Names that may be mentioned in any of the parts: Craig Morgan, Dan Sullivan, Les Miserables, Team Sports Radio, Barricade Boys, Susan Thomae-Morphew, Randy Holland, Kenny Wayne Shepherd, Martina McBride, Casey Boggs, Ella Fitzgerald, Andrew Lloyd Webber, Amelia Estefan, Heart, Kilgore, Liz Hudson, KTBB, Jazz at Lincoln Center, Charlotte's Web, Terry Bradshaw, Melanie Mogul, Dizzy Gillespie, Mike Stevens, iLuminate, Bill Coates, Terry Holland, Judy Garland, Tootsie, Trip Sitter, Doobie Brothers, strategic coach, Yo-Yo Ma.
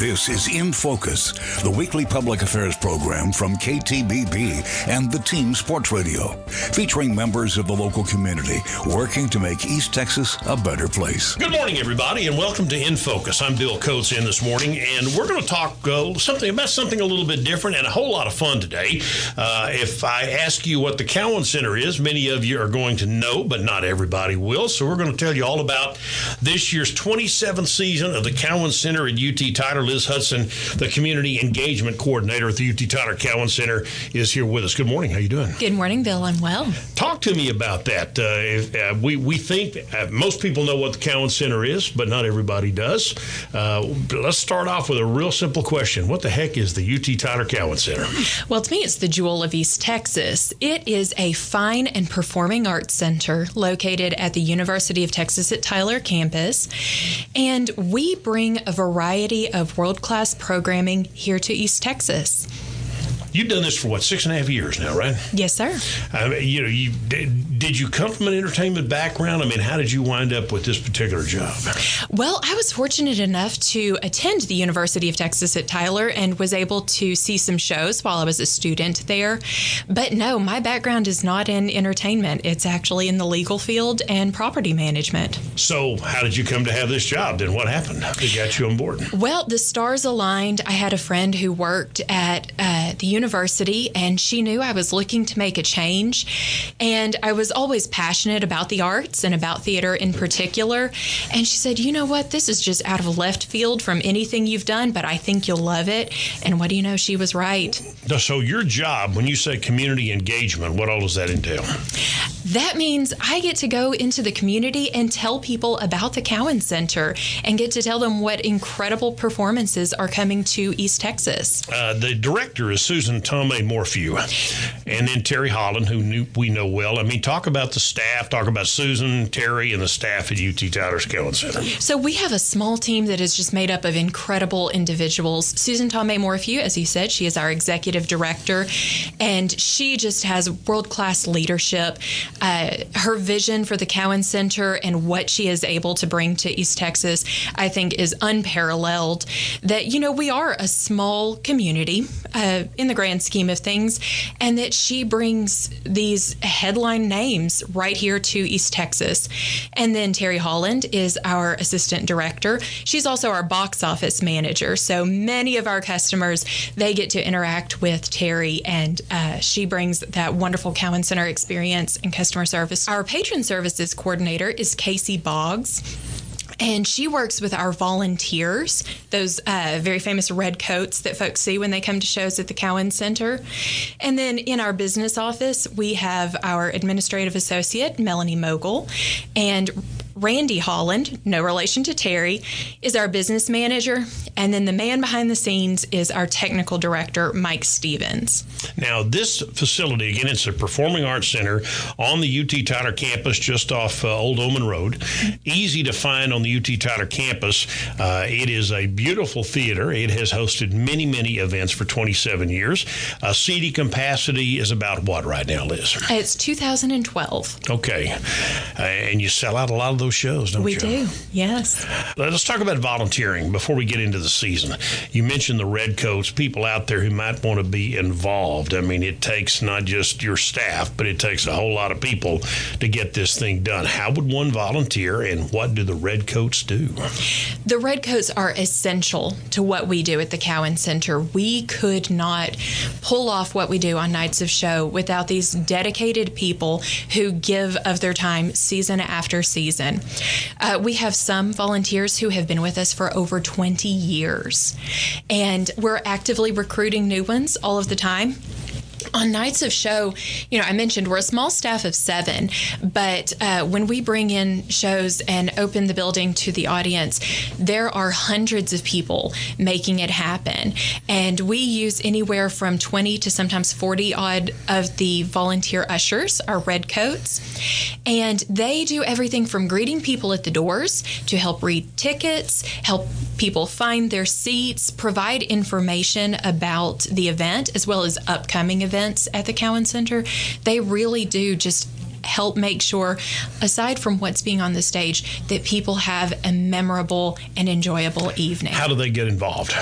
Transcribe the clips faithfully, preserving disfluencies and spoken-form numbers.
This is In Focus, the weekly public affairs program from K T B B and the Team Sports Radio, featuring members of the local community working to make East Texas a better place. Good morning, everybody, and welcome to In Focus. I'm Bill Coates in this morning, and we're going to talk uh, something about something a little bit different and a whole lot of fun today. Uh, if I ask you what the Cowan Center is, many of you are going to know, but not everybody will, so we're going to tell you all about this year's twenty-seventh season of the Cowan Center at U T Tyler. Liz Hudson, the Community Engagement Coordinator at the U T Tyler Cowan Center, is here with us. Good morning. How you doing? Good morning, Bill. I'm well. Talk to me about that. Uh, if, uh, we, we think uh, most people know what the Cowan Center is, but not everybody does. Uh, let's start off with a real simple question. What the heck is the U T Tyler Cowan Center? Well, to me, it's the jewel of East Texas. It is a fine and performing arts center located at the University of Texas at Tyler campus, and we bring a variety of world-class programming here to East Texas. You've done this for, what, six and a half years now, right? Yes, sir. I mean, you know, you did, did you come from an entertainment background? I mean, how did you wind up with this particular job? Well, I was fortunate enough to attend the University of Texas at Tyler and was able to see some shows while I was a student there. But no, my background is not in entertainment. It's actually in the legal field and property management. So how did you come to have this job? Then what happened? How did you get you on board? Well, the stars aligned. I had a friend who worked at uh, the University University, and she knew I was looking to make a change, and I was always passionate about the arts and about theater in particular, and she said, you know what, this is just out of left field from anything you've done, but I think you'll love it. And what do you know, she was right. So your job, when you say community engagement, what all does that entail? That means I get to go into the community and tell people about the Cowan Center and get to tell them what incredible performances are coming to East Texas. Uh, the director is Susan Thomae-Morphew, and then Terry Holland, who knew, we know well. I mean, talk about the staff, talk about Susan, Terry, and the staff at U T Tyler's Cowan Center. So we have a small team that is just made up of incredible individuals. Susan Thomae-Morphew, as you said, she is our executive director, and she just has world-class leadership. Uh, her vision for the Cowan Center and what she is able to bring to East Texas, I think, is unparalleled. That, you know, we are a small community uh, in the grand scheme of things, and that she brings these headline names right here to East Texas. And then Terry Holland is our assistant director. She's also our box office manager. So many of our customers, they get to interact with Terry, and uh, she brings that wonderful Cowan Center experience and customer service. Our patron services coordinator is Casey Boggs, and she works with our volunteers, those uh, very famous red coats that folks see when they come to shows at the Cowan Center. And then in our business office, we have our administrative associate, Melanie Mogul, and Randy Holland, no relation to Terry, is our business manager. And then the man behind the scenes is our technical director, Mike Stevens. Now, this facility, again, it's a performing arts center on the U T Tyler campus just off uh, Old Omen Road. Easy to find on the U T Tyler campus. Uh, it is a beautiful theater. It has hosted many, many events for twenty-seven years. Uh, seating capacity is about what right now, Liz? It's two thousand twelve. Okay. Uh, and you sell out a lot of those shows, don't we you? We do, yes. Let's talk about volunteering before we get into the season. You mentioned the redcoats, people out there who might want to be involved. I mean, it takes not just your staff, but it takes a whole lot of people to get this thing done. How would one volunteer, and what do the redcoats do? The redcoats are essential to what we do at the Cowan Center. We could not pull off what we do on nights of show without these dedicated people who give of their time season after season. Uh, we have some volunteers who have been with us for over twenty years, and we're actively recruiting new ones all of the time. On nights of show, you know, I mentioned we're a small staff of seven, but uh, when we bring in shows and open the building to the audience, there are hundreds of people making it happen. And we use anywhere from twenty to sometimes forty odd of the volunteer ushers, our redcoats. And they do everything from greeting people at the doors to help read tickets, help people find their seats, provide information about the event as well as upcoming events at the Cowan Center. They really do just help make sure, aside from what's being on the stage, that people have a memorable and enjoyable evening. How do they get involved?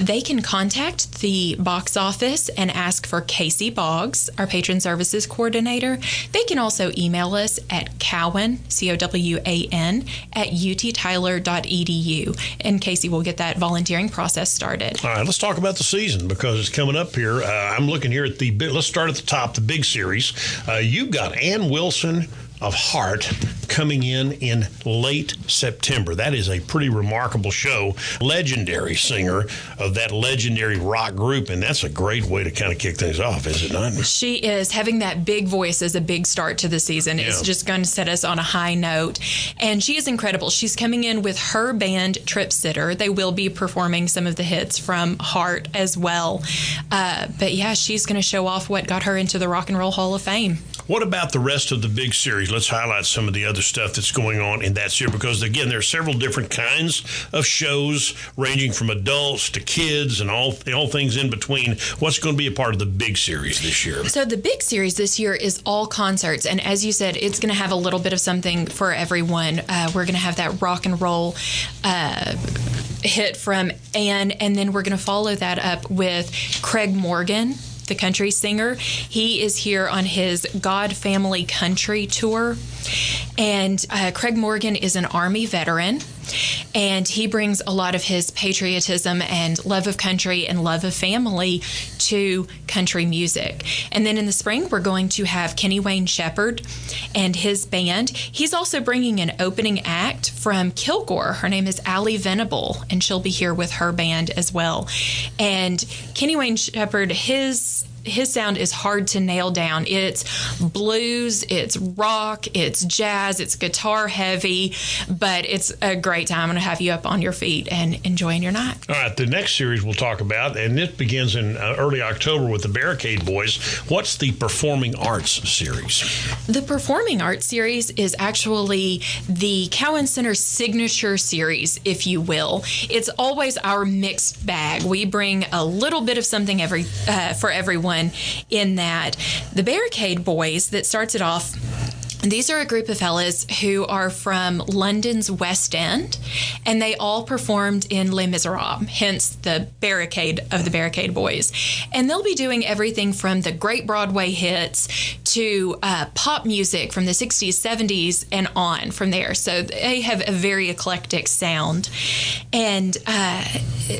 They can contact the box office and ask for Casey Boggs, our patron services coordinator. They can also email us at Cowan, C O W A N, at U T Tyler dot E D U, and Casey will get that volunteering process started. All right, let's talk about the season because it's coming up here. Uh, I'm looking here at the big, let's start at the top, the big series. Uh, you've got Anne Wilson of Heart coming in in late September. That is a pretty remarkable show. Legendary singer of that legendary rock group, and that's a great way to kind of kick things off, is it not? She is. Having that big voice is a big start to the season. Yeah. It's just going to set us on a high note. And she is incredible. She's coming in with her band, Trip Sitter. They will be performing some of the hits from Heart as well. Uh, but yeah, she's going to show off what got her into the Rock and Roll Hall of Fame. What about the rest of the big series? Let's highlight some of the other stuff that's going on in that series because, again, there are several different kinds of shows ranging from adults to kids and all, all things in between. What's going to be a part of the big series this year? So the big series this year is all concerts. And as you said, it's going to have a little bit of something for everyone. Uh, we're going to have that rock and roll uh hit from Anne, and then we're going to follow that up with Craig Morgan, the country singer. He is here on his God Family Country tour. And uh, Craig Morgan is an Army veteran, and he brings a lot of his patriotism and love of country and love of family to country music. And then in the spring, we're going to have Kenny Wayne Shepherd and his band. He's also bringing an opening act from Kilgore. Her name is Allie Venable, and she'll be here with her band as well. And Kenny Wayne Shepherd, his His sound is hard to nail down. It's blues, it's rock, it's jazz, it's guitar heavy, but it's a great time. I'm going to have you up on your feet and enjoying your night. All right, the next series we'll talk about, and this begins in early October with the Barricade Boys. What's the Performing Arts series? The Performing Arts series is actually the Cowan Center signature series, if you will. It's always our mixed bag. We bring a little bit of something every uh, for everyone. In that, the Barricade Boys that starts it off, these are a group of fellas who are from London's West End, and they all performed in Les Miserables, hence the Barricade of the Barricade Boys. And they'll be doing everything from the great Broadway hits to uh, pop music from the sixties, seventies, and on from there. So they have a very eclectic sound. And uh,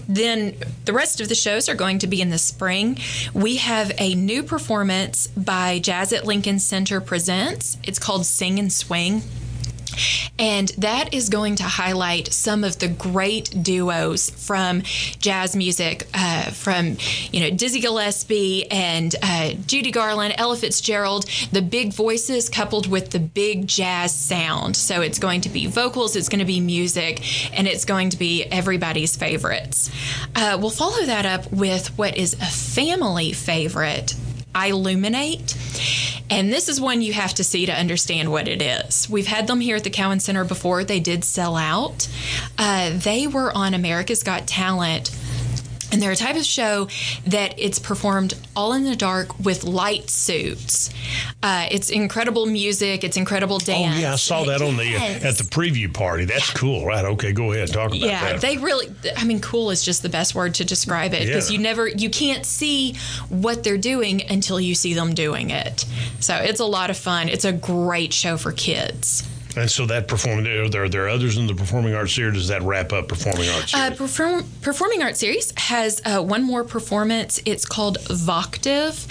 then the rest of the shows are going to be in the spring. We have a new performance by Jazz at Lincoln Center Presents. It's called Sing and Swing. And that is going to highlight some of the great duos from jazz music, uh, from, you know, Dizzy Gillespie and uh, Judy Garland, Ella Fitzgerald, the big voices coupled with the big jazz sound. So it's going to be vocals, it's going to be music, and it's going to be everybody's favorites. Uh, we'll follow that up with what is a family favorite, iLuminate. And this is one you have to see to understand what it is. We've had them here at the Cowan Center before. They did sell out. Uh, they were on America's Got Talent. And they're a type of show that it's performed all in the dark with light suits. Uh, it's incredible music. It's incredible dance. Oh, yeah, I saw that yes. on the uh, at the preview party. That's yeah. cool, right? Okay, go ahead, talk about yeah, that. Yeah, they really. I mean, cool is just the best word to describe it because yeah. you never, you can't see what they're doing until you see them doing it. So it's a lot of fun. It's a great show for kids. And so that performing, are there, are there others in the Performing Arts Series? Does that wrap up Performing Arts Series? Uh, perform, performing Arts Series has uh, one more performance. It's called Voctive,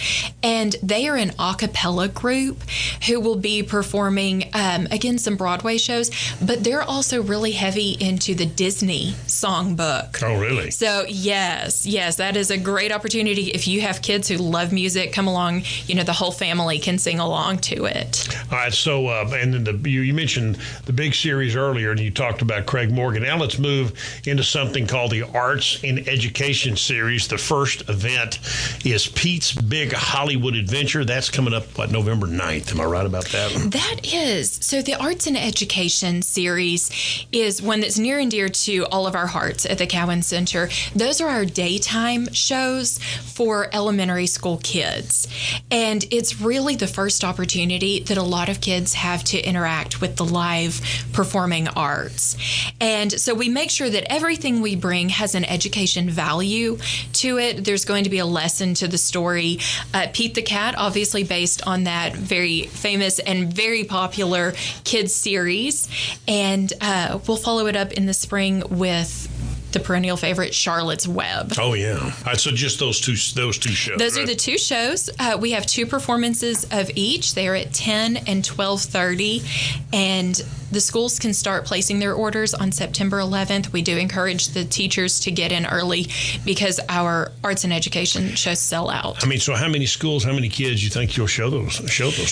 and they are an a cappella group who will be performing, um, again, some Broadway shows, but they're also really heavy into the Disney songbook. Oh, really? So, yes, yes, that is a great opportunity. If you have kids who love music, come along. You know, the whole family can sing along to it. All right, so, uh, and then the, you, you mentioned mentioned the big series earlier, and you talked about Craig Morgan. Now let's move into something called the Arts in Education series. The first event is Pete's Big Hollywood Adventure. That's coming up, what, November ninth. Am I right about that? That is. So the Arts in Education series is one that's near and dear to all of our hearts at the Cowan Center. Those are our daytime shows for elementary school kids. And it's really the first opportunity that a lot of kids have to interact with the live performing arts. And so we make sure that everything we bring has an education value to it. There's going to be a lesson to the story. Uh, Pete the Cat, obviously based on that very famous and very popular kids series. And uh, we'll follow it up in the spring with the perennial favorite, Charlotte's Web. Oh, yeah. Right, so just those two those two shows. Those right? are the two shows. Uh, we have two performances of each. They are at ten and twelve thirty. And the schools can start placing their orders on September eleventh. We do encourage the teachers to get in early because our arts and education shows sell out. I mean, so how many schools, how many kids you think you'll show those show those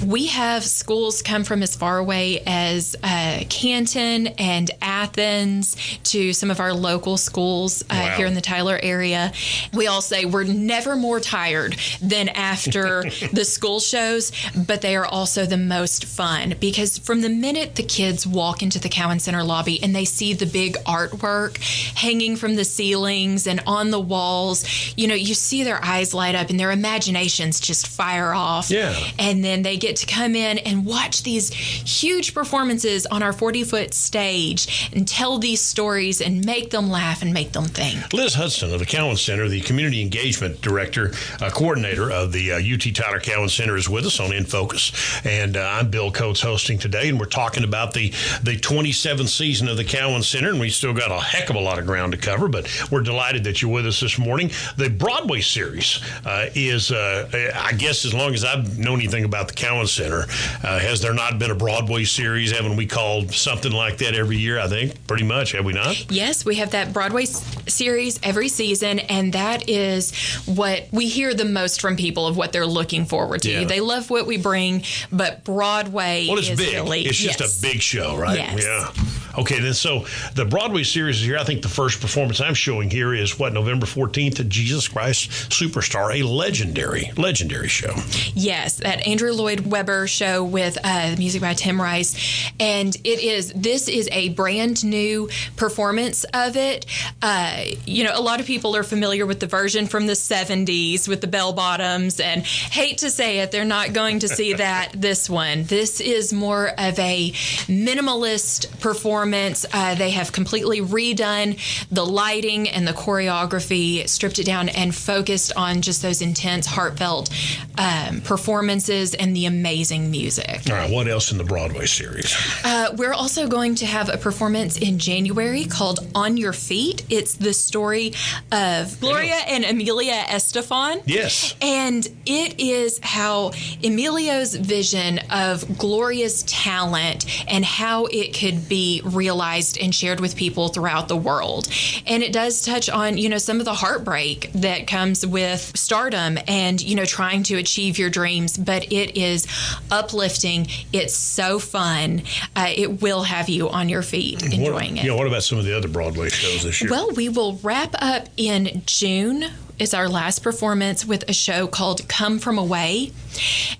to? We have schools come from as far away as uh, Canton and Athens to some of our local schools uh, wow. here in the Tyler area. We all say we're never more tired than after the school shows, but they are also the most fun because from the minute the kids walk into the Cowan Center lobby and they see the big artwork hanging from the ceilings and on the walls, you know, you see their eyes light up and their imaginations just fire off. Yeah. And then they get to come in and watch these huge performances on our forty-foot stage and tell these stories and make them laugh and make them think. Liz Hudson of the Cowan Center, the Community Engagement Director, uh, Coordinator of the uh, U T Tyler Cowan Center, is with us on In Focus. And uh, I'm Bill Coates hosting today, and we're talking talking about the, the twenty-seventh season of the Cowan Center, and we still got a heck of a lot of ground to cover, but we're delighted that you're with us this morning. The Broadway series uh, is, uh, I guess as long as I've known anything about the Cowan Center, uh, has there not been a Broadway series? Haven't we called something like that every year, I think, pretty much, have we not? Yes, we have that Broadway series every season, and that is what we hear the most from people of what they're looking forward to. Yeah. They love what we bring, but Broadway well, it's is big. Really... It's just It's a big show, right? Yes. Yeah. Okay, then so the Broadway series is here. I think the first performance I'm showing here is, what, November fourteenth at Jesus Christ Superstar, a legendary, legendary show. Yes, that Andrew Lloyd Webber show with uh, music by Tim Rice. And it is, this is a brand new performance of it. Uh, you know, a lot of people are familiar with the version from the seventies with the bell bottoms, and hate to say it, they're not going to see that this one. This is more of a minimalist performance. Uh, they have completely redone the lighting and the choreography, stripped it down, and focused on just those intense, heartfelt um, performances and the amazing music. All right, what else in the Broadway series? Uh, we're also going to have a performance in January called On Your Feet. It's the story of Gloria yeah. and Amelia Estefan. Yes. And it is how Emilio's vision of Gloria's talent and how it could be realized and shared with people throughout the world. And it does touch on, you know, some of the heartbreak that comes with stardom and, you know, trying to achieve your dreams. But it is uplifting. It's so fun. Uh, it will have you on your feet enjoying what, it. Yeah, what about some of the other Broadway shows this year? Well, we will wrap up in June. It's our last performance with a show called Come From Away.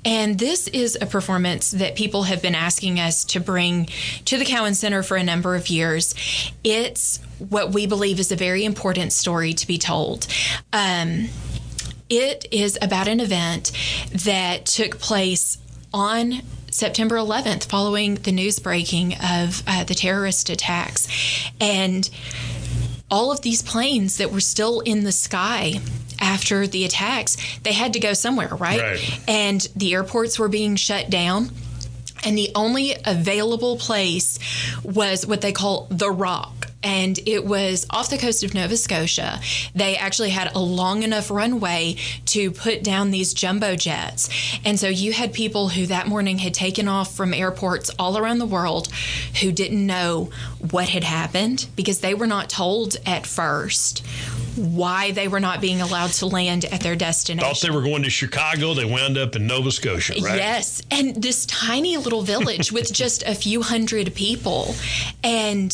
And this is a performance that people have been asking us to bring to the Cowan Center for a number of years. It's what we believe is a very important story to be told. Um, it is about an event that took place on September eleventh following the news breaking of uh, the terrorist attacks. And all of these planes that were still in the sky after the attacks, they had to go somewhere, right? Right. And the airports were being shut down. And the only available place was what they call The Rock. And it was off the coast of Nova Scotia. They actually had a long enough runway to put down these jumbo jets. And so you had people who that morning had taken off from airports all around the world who didn't know what had happened because they were not told at first why they were not being allowed to land at their destination. Thought they were going to Chicago. They wound up in Nova Scotia, right? Yes. And this tiny little village with just a few hundred people. And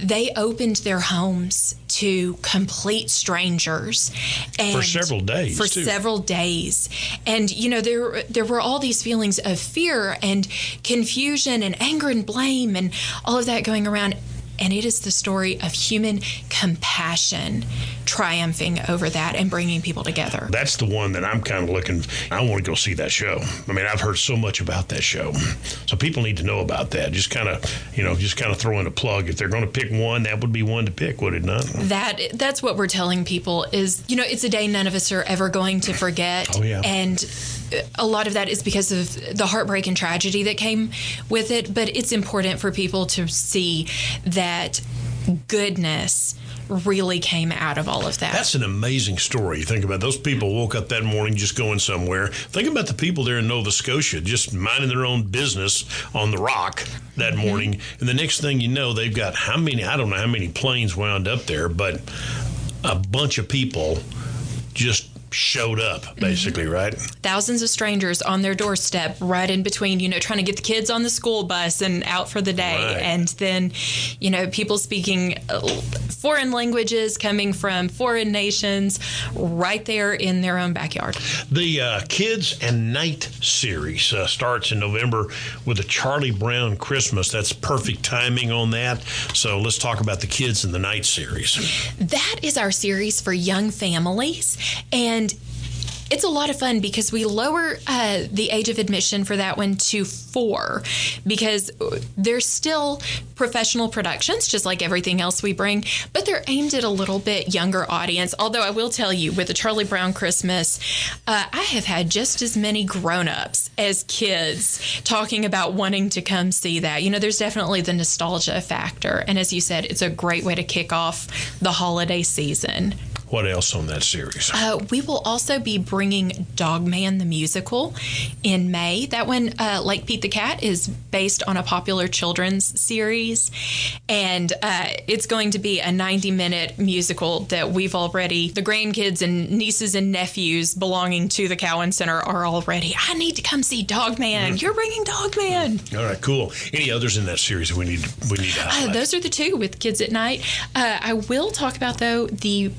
they opened their homes to complete strangers. And for several days. For too. several days. And, you know, there there were all these feelings of fear and confusion and anger and blame and all of that going around. And it is the story of human compassion triumphing over that and bringing people together. That's the one that I'm kind of looking, I want to go see that show. I mean, I've heard so much about that show. So people need to know about that. Just kind of, you know, just kind of throw in a plug. If they're going to pick one, that would be one to pick, would it not? That That's what we're telling people is, you know, it's a day none of us are ever going to forget. Oh, yeah. And a lot of that is because of the heartbreak and tragedy that came with it. But it's important for people to see that goodness really came out of all of that. That's an amazing story. You think about it. Those people woke up that morning just going somewhere. Think about the people there in Nova Scotia just minding their own business on the rock that morning. Mm-hmm. And the next thing you know, they've got how many, I don't know how many planes wound up there, but a bunch of people just showed up, basically, mm-hmm. right? Thousands of strangers on their doorstep, right in between, you know, trying to get the kids on the school bus and out for the day. Right. And then, you know, people speaking foreign languages coming from foreign nations right there in their own backyard. The uh, Kids and Night series uh, starts in November with a Charlie Brown Christmas. That's perfect timing on that. So let's talk about the Kids and the Night series. That is our series for young families. And And it's a lot of fun because we lower uh, the age of admission for that one to four because they're still professional productions, just like everything else we bring, but they're aimed at a little bit younger audience. Although I will tell you, with the Charlie Brown Christmas, uh, I have had just as many grown-ups as kids talking about wanting to come see that. You know, there's definitely the nostalgia factor. And as you said, it's a great way to kick off the holiday season. What else on that series? Uh, we will also be bringing Dogman the Musical in May. That one, uh, like Pete the Cat, is based on a popular children's series. And uh, it's going to be a ninety-minute musical that we've already, the grandkids and nieces and nephews belonging to the Cowan Center are already, I need to come see Dogman. Mm. You're bringing Dogman. Mm. All right, cool. Any others in that series we need, we need to highlight? Uh, those are the two with Kids at Night. Uh, I will talk about, though, the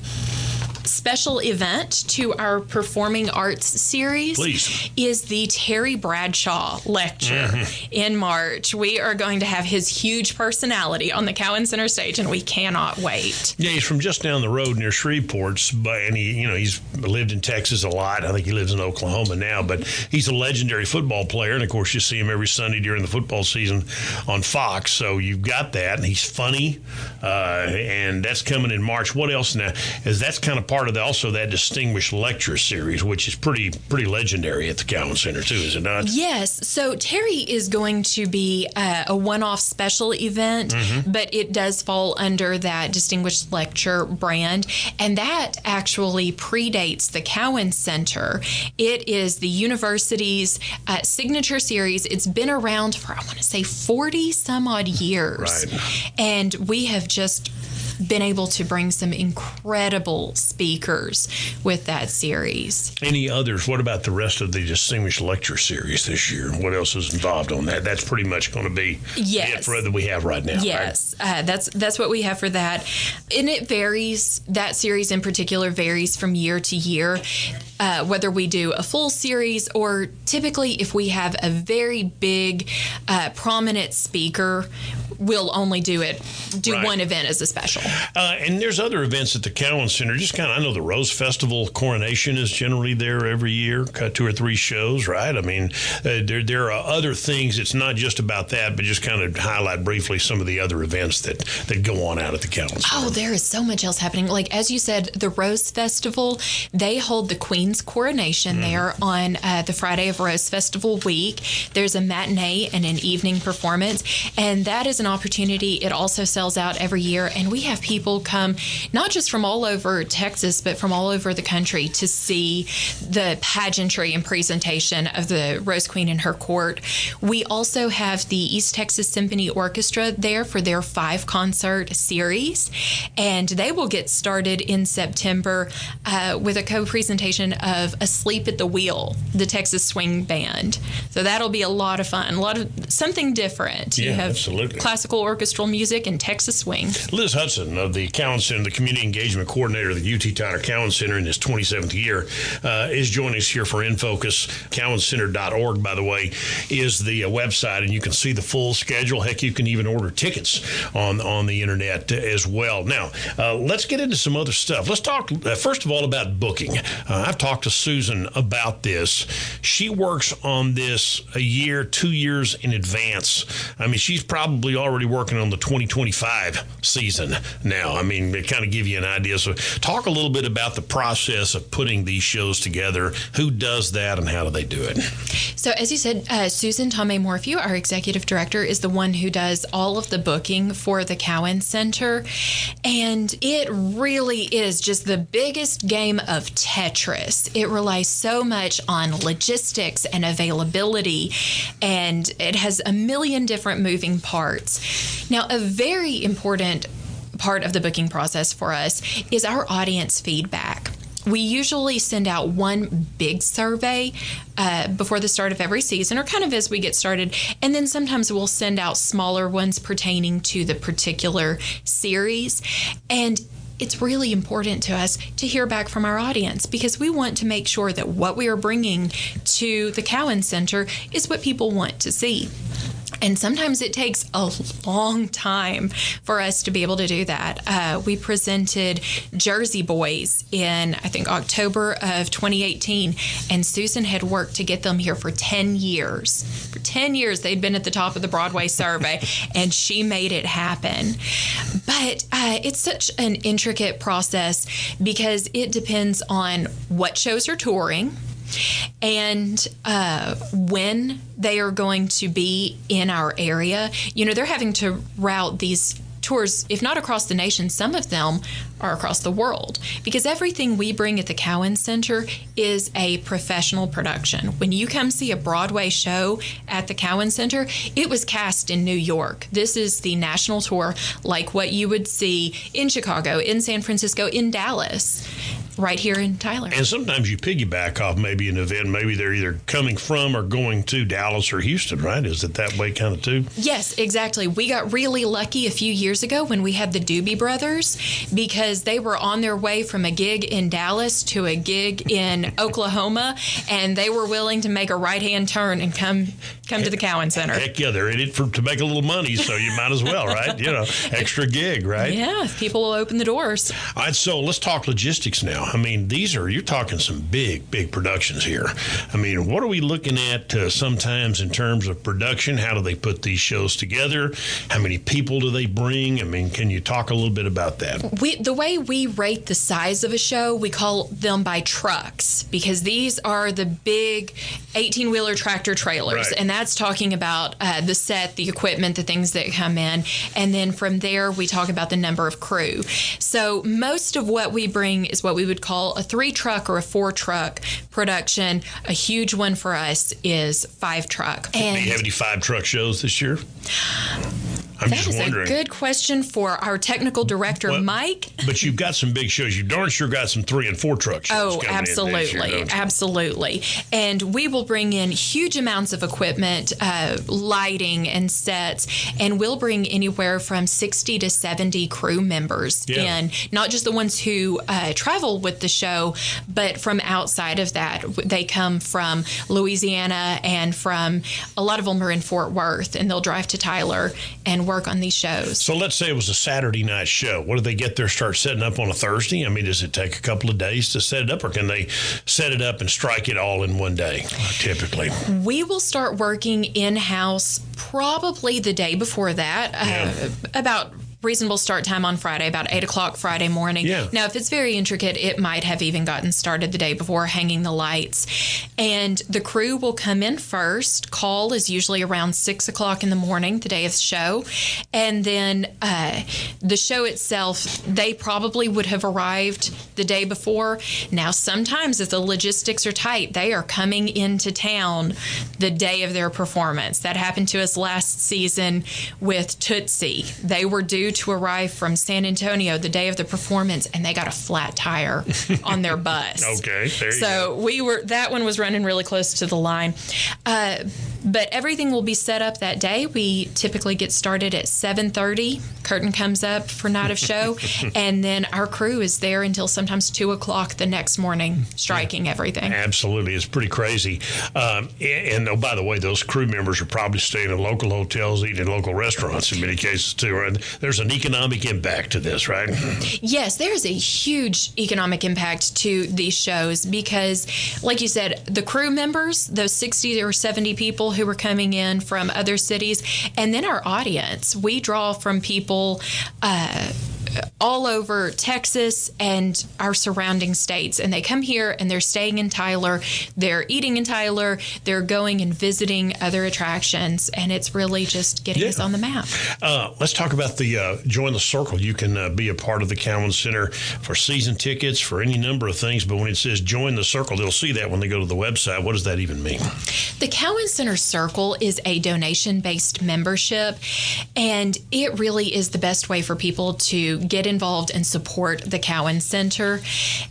special event to our performing arts series. Please. Is the Terry Bradshaw lecture mm-hmm. in March. We are going to have his huge personality on the Cowan Center stage, and we cannot wait. Yeah, he's from just down the road near Shreveport's, but and he, you know, he's lived in Texas a lot. I think he lives in Oklahoma now, but he's a legendary football player, and of course you see him every Sunday during the football season on Fox. So you've got that, and he's funny, uh, and that's coming in March. What else now? Is that's kind of part of the, also that distinguished lecture series, which is pretty pretty legendary at the Cowan Center too, is it not? Yes. So Terry is going to be a, a one-off special event, mm-hmm. but it does fall under that distinguished lecture brand, and that actually predates the Cowan Center. It is the university's uh, signature series. It's been around for I want to say forty some odd years, right. And we have just been able to bring some incredible speakers with that series. Any others? What about the rest of the Distinguished Lecture Series this year? What else is involved on that? That's pretty much going to be yes. it for that we have right now. Yes, right? uh, that's that's what we have for that. And it varies. That series in particular varies from year to year, uh, whether we do a full series or typically if we have a very big, uh, prominent speaker, we'll only do it, do right. one event as a special. Uh, and there's other events at the Cowan Center. Just kind of, I know the Rose Festival Coronation is generally there every year, two or three shows, right? I mean, uh, there there are other things. It's not just about that, but just kind of highlight briefly some of the other events that, that go on out at the Cowan Center. Oh, there is so much else happening. Like, as you said, the Rose Festival, they hold the Queen Queen's coronation mm. there on uh, the Friday of Rose Festival week. There's a matinee and an evening performance, and that is an opportunity. It also sells out every year, and we have people come not just from all over Texas, but from all over the country to see the pageantry and presentation of the Rose Queen and her court. We also have the East Texas Symphony Orchestra there for their five concert series, and they will get started in September uh, with a co-presentation of Asleep at the Wheel, the Texas Swing Band. So that'll be a lot of fun, a lot of something different. Yeah, you have absolutely. Classical orchestral music and Texas swing. Liz Hudson of the Cowan Center, the community engagement coordinator of the U T Tyler Cowan Center in its twenty-seventh year, uh, is joining us here for In Focus. cowan center dot org, by the way, is the uh, website, and you can see the full schedule. Heck, you can even order tickets on, on the internet as well. Now, uh, let's get into some other stuff. Let's talk, uh, first of all, about booking. Uh, I've talked to Susan about this. She works on this a year, two years in advance. I mean, she's probably already working on the twenty twenty-five season now. I mean, they kind of give you an idea. So talk a little bit about the process of putting these shows together. Who does that and how do they do it? So as you said, uh, Susan Thomae-Morphew, our executive director, is the one who does all of the booking for the Cowan Center. And it really is just the biggest game of Tetris. It relies so much on logistics and availability, and it has a million different moving parts. Now, a very important part of the booking process for us is our audience feedback. We usually send out one big survey uh, before the start of every season, or kind of as we get started, and then sometimes we'll send out smaller ones pertaining to the particular series. And it's really important to us to hear back from our audience, because we want to make sure that what we are bringing to the Cowan Center is what people want to see. And sometimes it takes a long time for us to be able to do that. Uh, we presented Jersey Boys in, I think, October of twenty eighteen, and Susan had worked to get them here for ten years. For ten years, they'd been at the top of the Broadway survey, and she made it happen. But uh, it's such an intricate process because it depends on what shows are touring, and uh, when they are going to be in our area. You know, they're having to route these tours, if not across the nation, some of them are across the world, because everything we bring at the Cowan Center is a professional production. When you come see a Broadway show at the Cowan Center, it was cast in New York. This is the national tour, like what you would see in Chicago, in San Francisco, in Dallas. Right here in Tyler. And sometimes you piggyback off maybe an event. Maybe they're either coming from or going to Dallas or Houston, right? Is it that way kind of too? Yes, exactly. We got really lucky a few years ago when we had the Doobie Brothers, because they were on their way from a gig in Dallas to a gig in Oklahoma, and they were willing to make a right-hand turn and come come heck, to the Cowan Center. Heck yeah, they're in it for, to make a little money, so you might as well, right? You know, extra gig, right? Yeah, people will open the doors. All right, so let's talk logistics now. I mean, these are, you're talking some big, big productions here. I mean, what are we looking at uh, sometimes in terms of production? How do they put these shows together? How many people do they bring? I mean, can you talk a little bit about that? We, the way we rate the size of a show, we call them by trucks, because these are the big eighteen-wheeler tractor trailers. Right. And that's talking about uh, the set, the equipment, the things that come in. And then from there, we talk about the number of crew. So most of what we bring is what we would call a three-truck or a four-truck production. A huge one for us is five-truck. Do you have any five-truck shows this year? I'm that just is wondering. A good question for our technical director, well, Mike. But you've got some big shows. You darn sure got some three and four truck shows. Oh, absolutely, year, absolutely. And we will bring in huge amounts of equipment, uh, lighting, and sets, and we'll bring anywhere from sixty to seventy crew members yeah. in. Not just the ones who uh, travel with the show, but from outside of that, they come from Louisiana, and from a lot of them are in Fort Worth, and they'll drive to Tyler and work on these shows. So let's say it was a Saturday night show. What do they get there, start setting up on a Thursday? I mean, does it take a couple of days to set it up, or can they set it up and strike it all in one day, typically? We will start working in-house probably the day before that, yeah. uh, about reasonable start time on Friday, about eight o'clock Friday morning. Yeah. Now, if it's very intricate, it might have even gotten started the day before, hanging the lights. And the crew will come in first. Call is usually around six o'clock in the morning, the day of the show. And then uh, the show itself, they probably would have arrived the day before. Now, sometimes if the logistics are tight, they are coming into town the day of their performance. That happened to us last season with Tootsie. They were due to arrive from San Antonio the day of the performance, and they got a flat tire on their bus. Okay, there you so go. we were that one was running really close to the line, uh, but everything will be set up that day. We typically get started at seven thirty. Curtain comes up for night of show, and then our crew is there until sometimes two o'clock the next morning, striking yeah, everything. Absolutely, it's pretty crazy. Um, and, and oh, by the way, those crew members are probably staying in local hotels, eating in local restaurants in many cases too. Right? There's an economic impact to this, right? Yes, there is a huge economic impact to these shows because, like you said, the crew members, those sixty or seventy people who are coming in from other cities, and then our audience. We draw from people uh, all over Texas and our surrounding states, and they come here and they're staying in Tyler, they're eating in Tyler, they're going and visiting other attractions, and it's really just getting yeah. us on the map. Uh, let's talk about the uh, Join the Circle. You can uh, be a part of the Cowan Center for season tickets, for any number of things, but when it says Join the Circle, they'll see that when they go to the website. What does that even mean? The Cowan Center Circle is a donation-based membership, and it really is the best way for people to get involved and support the Cowan Center.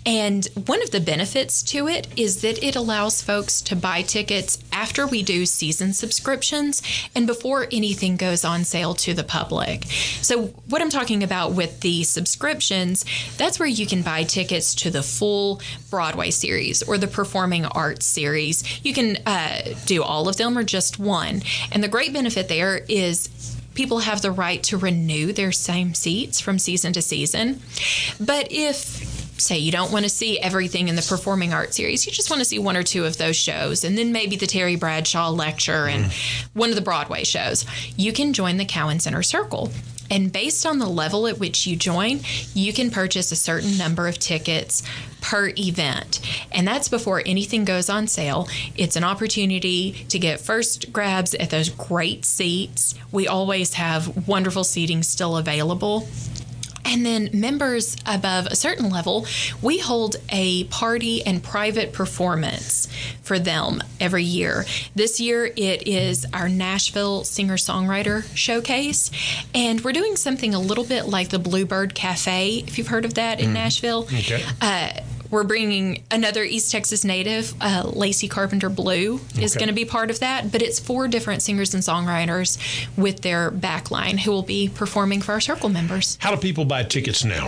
And one of the benefits to it is that it allows folks to buy tickets after we do season subscriptions and before anything goes on sale to the public. So what I'm talking about with the subscriptions, that's where you can buy tickets to the full Broadway series or the performing arts series. You can uh, do all of them or just one. And the great benefit there is people have the right to renew their same seats from season to season. But if, say, you don't want to see everything in the performing arts series, you just want to see one or two of those shows, and then maybe the Terry Bradshaw lecture and mm. one of the Broadway shows, you can join the Cowan Center Circle. And based on the level at which you join, you can purchase a certain number of tickets per event. And that's before anything goes on sale. It's an opportunity to get first grabs at those great seats. We always have wonderful seating still available. And then members above a certain level, we hold a party and private performance for them every year. This year, it is our Nashville Singer-Songwriter Showcase, and we're doing something a little bit like the Bluebird Cafe, if you've heard of that in mm. Nashville. Okay. Uh, We're bringing another East Texas native, uh, Lacey Carpenter Blue, is okay. going to be part of that. But it's four different singers and songwriters with their backline who will be performing for our Circle members. How do people buy tickets now?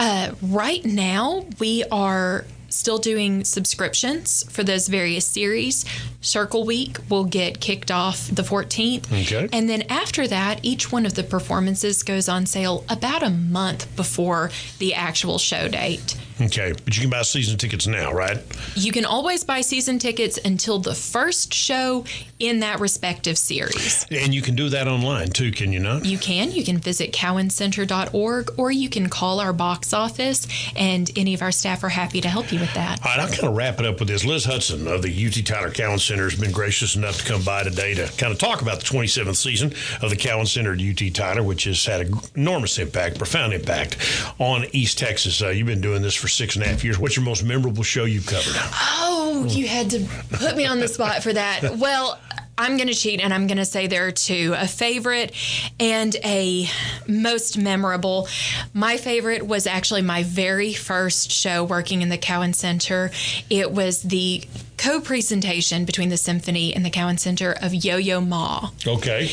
Uh, right now, we are still doing subscriptions for those various series. Circle Week will get kicked off the fourteenth. Okay. And then after that, each one of the performances goes on sale about a month before the actual show date. Okay. But you can buy season tickets now, right? You can always buy season tickets until the first show in that respective series. And you can do that online too, can you not? You can. You can visit cowan center dot org, or you can call our box office, and any of our staff are happy to help you with that. All right. I'll kind of wrap it up with this. Liz Hudson of the U T Tyler Cowan Center has been gracious enough to come by today to kind of talk about the twenty-seventh season of the Cowan Center at U T Tyler, which has had an enormous impact, profound impact on East Texas. Uh, you've been doing this for six and a half years. What's your most memorable show you've covered? Oh, you had to put me on the spot for that. Well, I'm going to cheat, and I'm going to say there are two, a favorite and a most memorable. My favorite was actually my very first show working in the Cowan Center. It was the co-presentation between the Symphony and the Cowan Center of Yo-Yo Ma. Okay.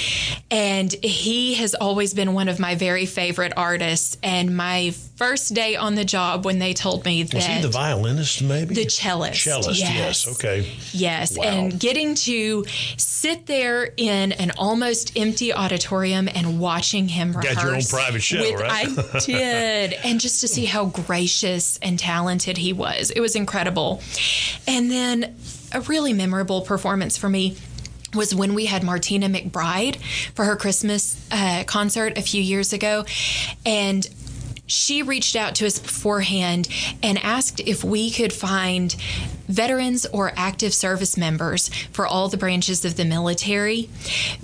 And he has always been one of my very favorite artists, and my first day on the job when they told me that... Was he the violinist, maybe? The cellist. Cellist, yes. yes. Okay. Yes. Wow. And getting to sit there in an almost empty auditorium and watching him rehearse. Got your own private show, with, right? I did. And just to see how gracious and talented he was. It was incredible. And then a really memorable performance for me was when we had Martina McBride for her Christmas uh, concert a few years ago. And she reached out to us beforehand and asked if we could find veterans or active service members for all the branches of the military,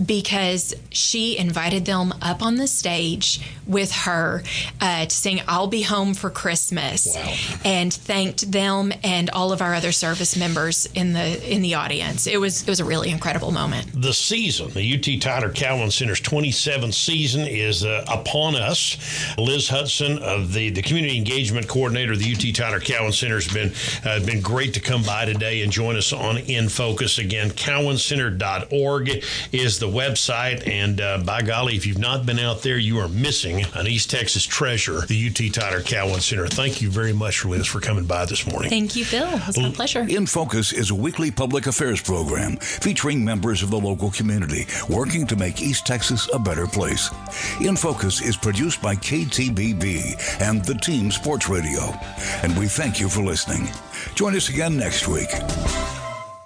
because she invited them up on the stage with her uh, to sing "I'll Be Home for Christmas." Wow. And thanked them and all of our other service members in the in the audience. It was it was a really incredible moment. The season, the U T Tyler Cowan Center's twenty-seventh season is uh, upon us. Liz Hudson, of the, the community engagement coordinator of the U T Tyler Cowan Center, has been uh, been great to come. Come by today and join us on In Focus. Again, cowan center dot org is the website, and uh, by golly, if you've not been out there, you are missing an East Texas treasure, the U T Tyler Cowan Center. Thank you very much, Liz, for coming by this morning. Thank you, Bill. It's my pleasure. In Focus is a weekly public affairs program featuring members of the local community working to make East Texas a better place. In Focus is produced by K T B B and the Team Sports Radio, and we thank you for listening. Join us again next week.